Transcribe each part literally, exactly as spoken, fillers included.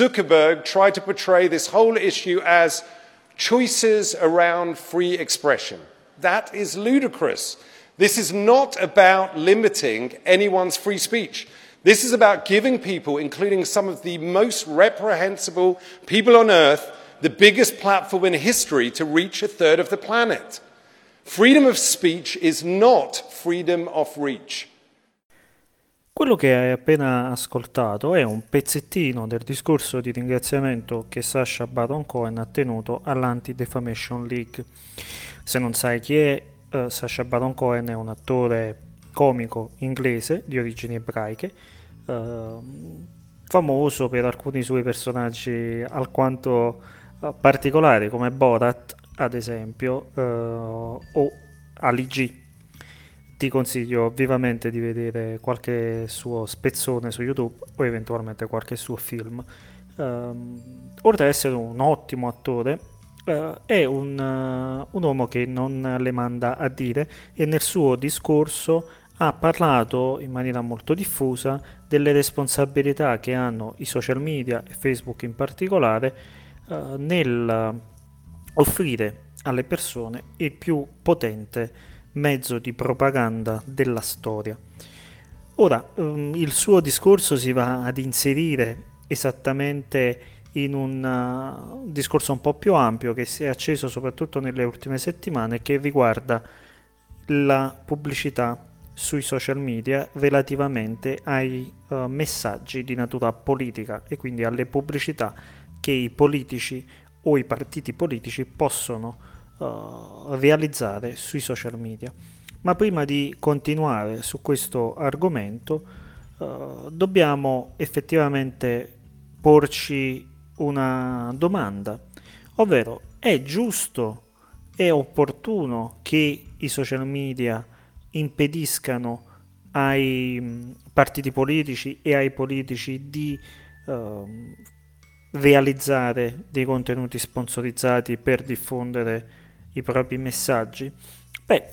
Zuckerberg tried to portray this whole issue as choices around free expression. That is ludicrous. This is not about limiting anyone's free speech. This is about giving people, including some of the most reprehensible people on earth, the biggest platform in history to reach a third of the planet. Freedom of speech is not freedom of reach. Quello che hai appena ascoltato è un pezzettino del discorso di ringraziamento che Sacha Baron Cohen ha tenuto all'Anti-Defamation League. Se non sai chi è, eh, Sacha Baron Cohen è un attore comico inglese di origini ebraiche, eh, famoso per alcuni suoi personaggi alquanto eh, particolari, come Borat, ad esempio, eh, o Ali G. Ti consiglio vivamente di vedere qualche suo spezzone su YouTube o eventualmente qualche suo film. Um, oltre ad essere un ottimo attore, uh, è un, uh, un uomo che non le manda a dire, e nel suo discorso ha parlato in maniera molto diffusa delle responsabilità che hanno i social media e Facebook in particolare uh, nel offrire alle persone il più potente mezzo di propaganda della storia. Ora, um, il suo discorso si va ad inserire esattamente in un uh, discorso un po' più ampio che si è acceso soprattutto nelle ultime settimane, che riguarda la pubblicità sui social media relativamente ai uh, messaggi di natura politica e quindi alle pubblicità che i politici o i partiti politici possono Uh, realizzare sui social media. Ma prima di continuare su questo argomento uh, dobbiamo effettivamente porci una domanda, ovvero: è giusto, è opportuno che i social media impediscano ai partiti politici e ai politici di uh, realizzare dei contenuti sponsorizzati per diffondere i propri messaggi? Beh,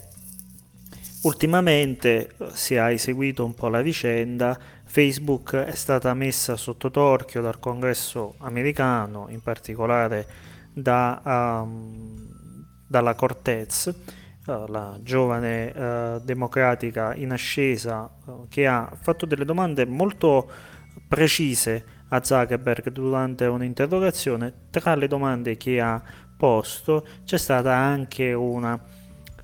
ultimamente, se hai seguito un po' la vicenda, Facebook è stata messa sotto torchio dal Congresso americano, in particolare da, um, dalla Cortez, uh, la giovane uh, democratica in ascesa, uh, che ha fatto delle domande molto precise a Zuckerberg durante un'interrogazione. Tra le domande che ha posto c'è stata anche una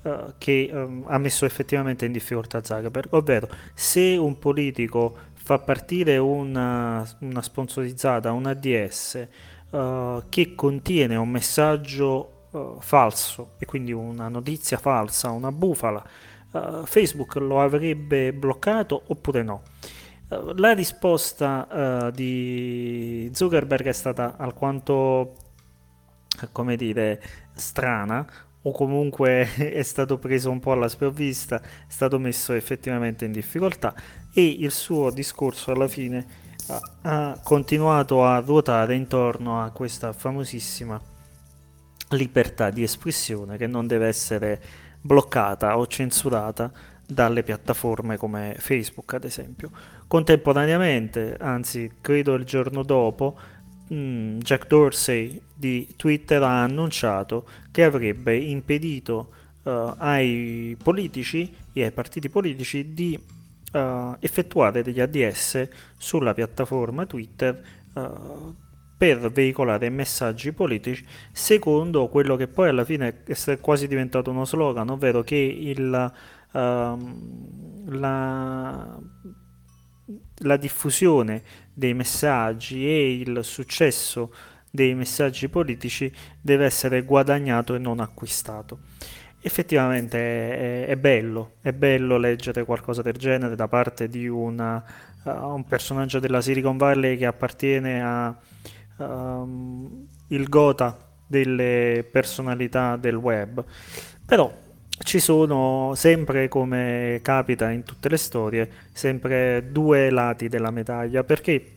uh, che um, ha messo effettivamente in difficoltà Zuckerberg, ovvero: se un politico fa partire una, una sponsorizzata, un A D S uh, che contiene un messaggio uh, falso e quindi una notizia falsa, una bufala, uh, Facebook lo avrebbe bloccato oppure no? Uh, la risposta uh, di Zuckerberg è stata alquanto, come dire, strana, o comunque è stato preso un po' alla sprovvista, è stato messo effettivamente in difficoltà, e il suo discorso alla fine ha continuato a ruotare intorno a questa famosissima libertà di espressione che non deve essere bloccata o censurata dalle piattaforme come Facebook, ad esempio. Contemporaneamente, anzi credo il giorno dopo, Jack Dorsey di Twitter ha annunciato che avrebbe impedito uh, ai politici e ai partiti politici di uh, effettuare degli A D S sulla piattaforma Twitter uh, per veicolare messaggi politici, secondo quello che poi alla fine è quasi diventato uno slogan, ovvero che il, uh, la, la diffusione dei messaggi e il successo dei messaggi politici deve essere guadagnato e non acquistato. Effettivamente è, è bello, è bello leggere qualcosa del genere da parte di una, uh, un personaggio della Silicon Valley che appartiene a um, il gotha delle personalità del web. Però ci sono sempre, come capita in tutte le storie, sempre due lati della medaglia, perché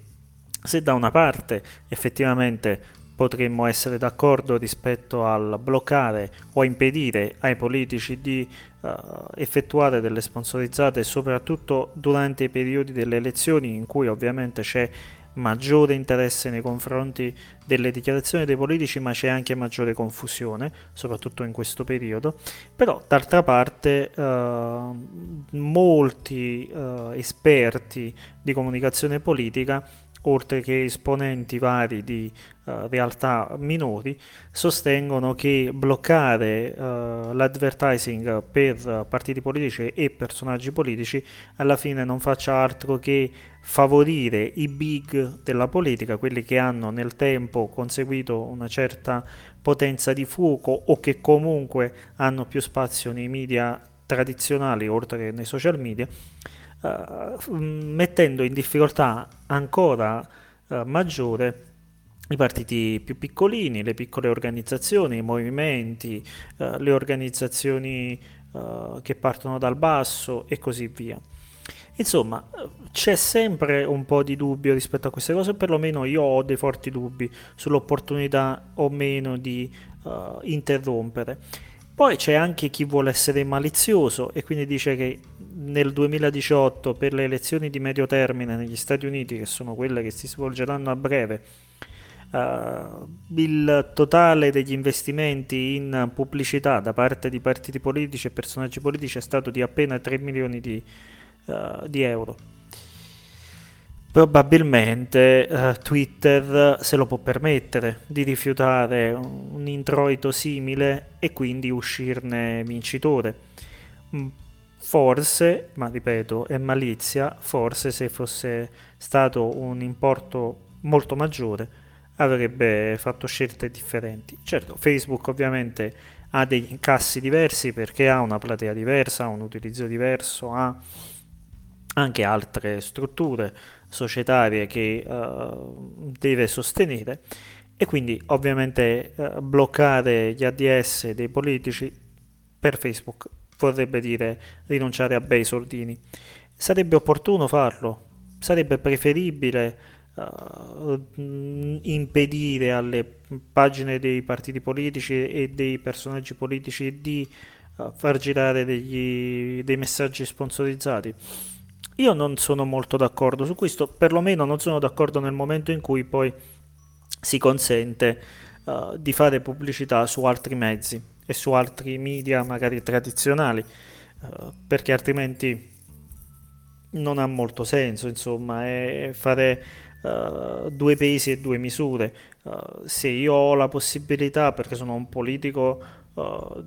se da una parte effettivamente potremmo essere d'accordo rispetto al bloccare o impedire ai politici di uh, effettuare delle sponsorizzate, soprattutto durante i periodi delle elezioni in cui ovviamente c'è maggiore interesse nei confronti delle dichiarazioni dei politici, ma c'è anche maggiore confusione, soprattutto in questo periodo. Però d'altra parte eh, molti eh, esperti di comunicazione politica, oltre che esponenti vari di uh, realtà minori, sostengono che bloccare uh, l'advertising per partiti politici e personaggi politici alla fine non faccia altro che favorire i big della politica, quelli che hanno nel tempo conseguito una certa potenza di fuoco o che comunque hanno più spazio nei media tradizionali oltre che nei social media, Uh, mettendo in difficoltà ancora uh, maggiore i partiti più piccolini, le piccole organizzazioni, i movimenti, uh, le organizzazioni uh, che partono dal basso e così via. Insomma, c'è sempre un po' di dubbio rispetto a queste cose, perlomeno io ho dei forti dubbi sull'opportunità o meno di uh, interrompere. Poi c'è anche chi vuole essere malizioso e quindi dice che nel duemiladiciotto, per le elezioni di medio termine negli Stati Uniti, che sono quelle che si svolgeranno a breve, uh, il totale degli investimenti in pubblicità da parte di partiti politici e personaggi politici è stato di appena tre milioni di, uh, di euro. Probabilmente uh, Twitter se lo può permettere di rifiutare un introito simile e quindi uscirne vincitore. Forse, ma ripeto, è malizia, forse se fosse stato un importo molto maggiore avrebbe fatto scelte differenti. Certo, Facebook ovviamente ha degli incassi diversi perché ha una platea diversa, ha un utilizzo diverso, ha anche altre strutture societarie che uh, deve sostenere e quindi ovviamente uh, bloccare gli A D S dei politici per Facebook vorrebbe dire rinunciare a bei soldini. Sarebbe opportuno farlo, sarebbe preferibile uh, impedire alle pagine dei partiti politici e dei personaggi politici di uh, far girare degli, dei messaggi sponsorizzati. Io non sono molto d'accordo su questo, perlomeno non sono d'accordo nel momento in cui poi si consente uh, di fare pubblicità su altri mezzi e su altri media magari tradizionali, uh, perché altrimenti non ha molto senso, insomma, è fare uh, due pesi e due misure. Uh, se io ho la possibilità, perché sono un politico uh,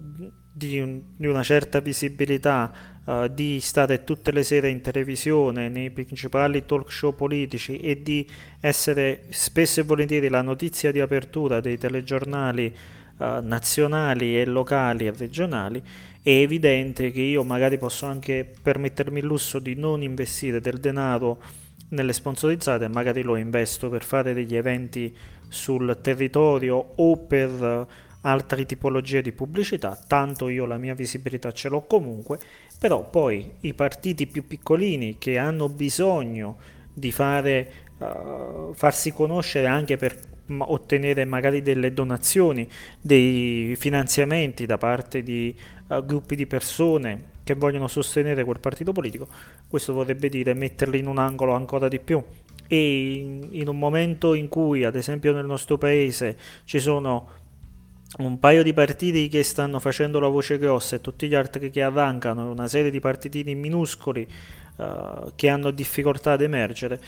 di, un, di una certa visibilità, Uh, di stare tutte le sere in televisione, nei principali talk show politici e di essere spesso e volentieri la notizia di apertura dei telegiornali uh, nazionali e locali e regionali, è evidente che io magari posso anche permettermi il lusso di non investire del denaro nelle sponsorizzate, magari lo investo per fare degli eventi sul territorio o per uh, altre tipologie di pubblicità, tanto io la mia visibilità ce l'ho comunque. Però poi i partiti più piccolini che hanno bisogno di fare, uh, farsi conoscere anche per m- ottenere magari delle donazioni, dei finanziamenti da parte di uh, gruppi di persone che vogliono sostenere quel partito politico, questo vorrebbe dire metterli in un angolo ancora di più. E in, in un momento in cui, ad esempio nel nostro paese, ci sono un paio di partiti che stanno facendo la voce grossa e tutti gli altri che arrancano, una serie di partitini minuscoli uh, che hanno difficoltà ad emergere,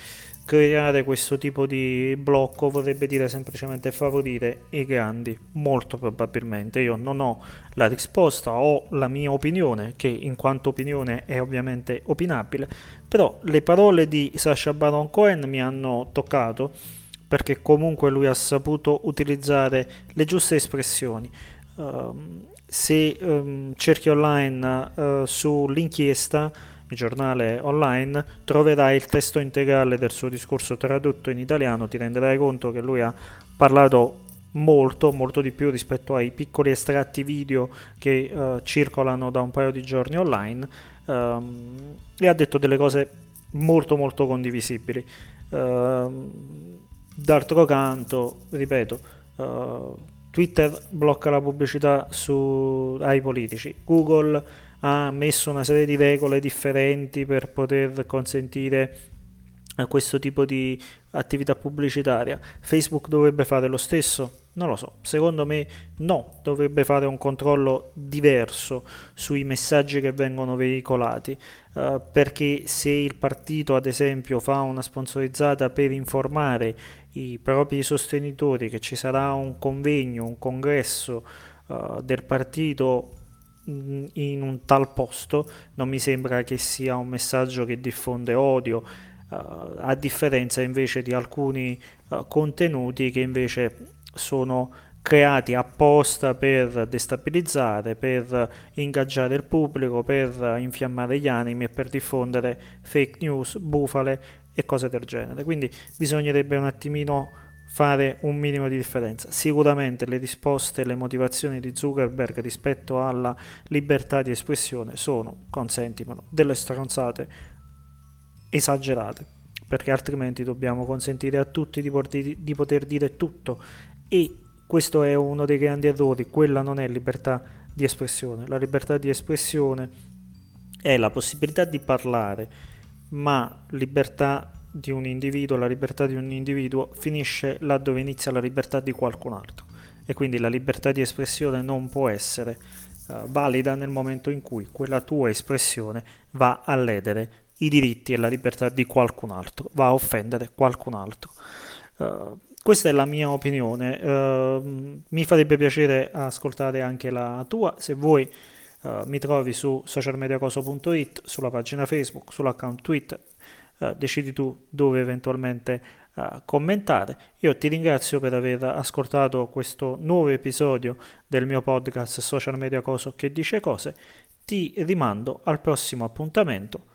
creare questo tipo di blocco vorrebbe dire semplicemente favorire i grandi, molto probabilmente. Io non ho la risposta, ho la mia opinione, che in quanto opinione è ovviamente opinabile, però le parole di Sacha Baron Cohen mi hanno toccato, perché comunque lui ha saputo utilizzare le giuste espressioni. Um, se um, cerchi online uh, sull'Inchiesta, il giornale online, troverai il testo integrale del suo discorso tradotto in italiano, ti renderai conto che lui ha parlato molto, molto di più rispetto ai piccoli estratti video che uh, circolano da un paio di giorni online, um, e ha detto delle cose molto molto condivisibili. Uh, D'altro canto, ripeto, uh, Twitter blocca la pubblicità su, ai politici, Google ha messo una serie di regole differenti per poter consentire a questo tipo di attività pubblicitaria. Facebook dovrebbe fare lo stesso? Non lo so, secondo me no, dovrebbe fare un controllo diverso sui messaggi che vengono veicolati, eh, perché se il partito ad esempio fa una sponsorizzata per informare i propri sostenitori che ci sarà un convegno, un congresso eh, del partito in un tal posto, non mi sembra che sia un messaggio che diffonde odio, eh, a differenza invece di alcuni eh, contenuti che invece sono creati apposta per destabilizzare, per ingaggiare il pubblico, per infiammare gli animi e per diffondere fake news, bufale e cose del genere. Quindi bisognerebbe un attimino fare un minimo di differenza. Sicuramente le risposte e le motivazioni di Zuckerberg rispetto alla libertà di espressione sono, consentimelo, delle stronzate esagerate, perché altrimenti dobbiamo consentire a tutti di, porti, di poter dire tutto. E questo è uno dei grandi errori, quella non è libertà di espressione. La libertà di espressione è la possibilità di parlare, ma libertà di un individuo, la libertà di un individuo finisce laddove inizia la libertà di qualcun altro. E quindi la libertà di espressione non può essere uh, valida nel momento in cui quella tua espressione va a ledere i diritti e la libertà di qualcun altro, va a offendere qualcun altro. Uh, Questa è la mia opinione, uh, mi farebbe piacere ascoltare anche la tua. Se vuoi uh, mi trovi su social media coso punto it, sulla pagina Facebook, sull'account Twitter, uh, decidi tu dove eventualmente uh, commentare. Io ti ringrazio per aver ascoltato questo nuovo episodio del mio podcast Social Media Coso che dice cose, ti rimando al prossimo appuntamento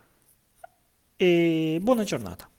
e buona giornata.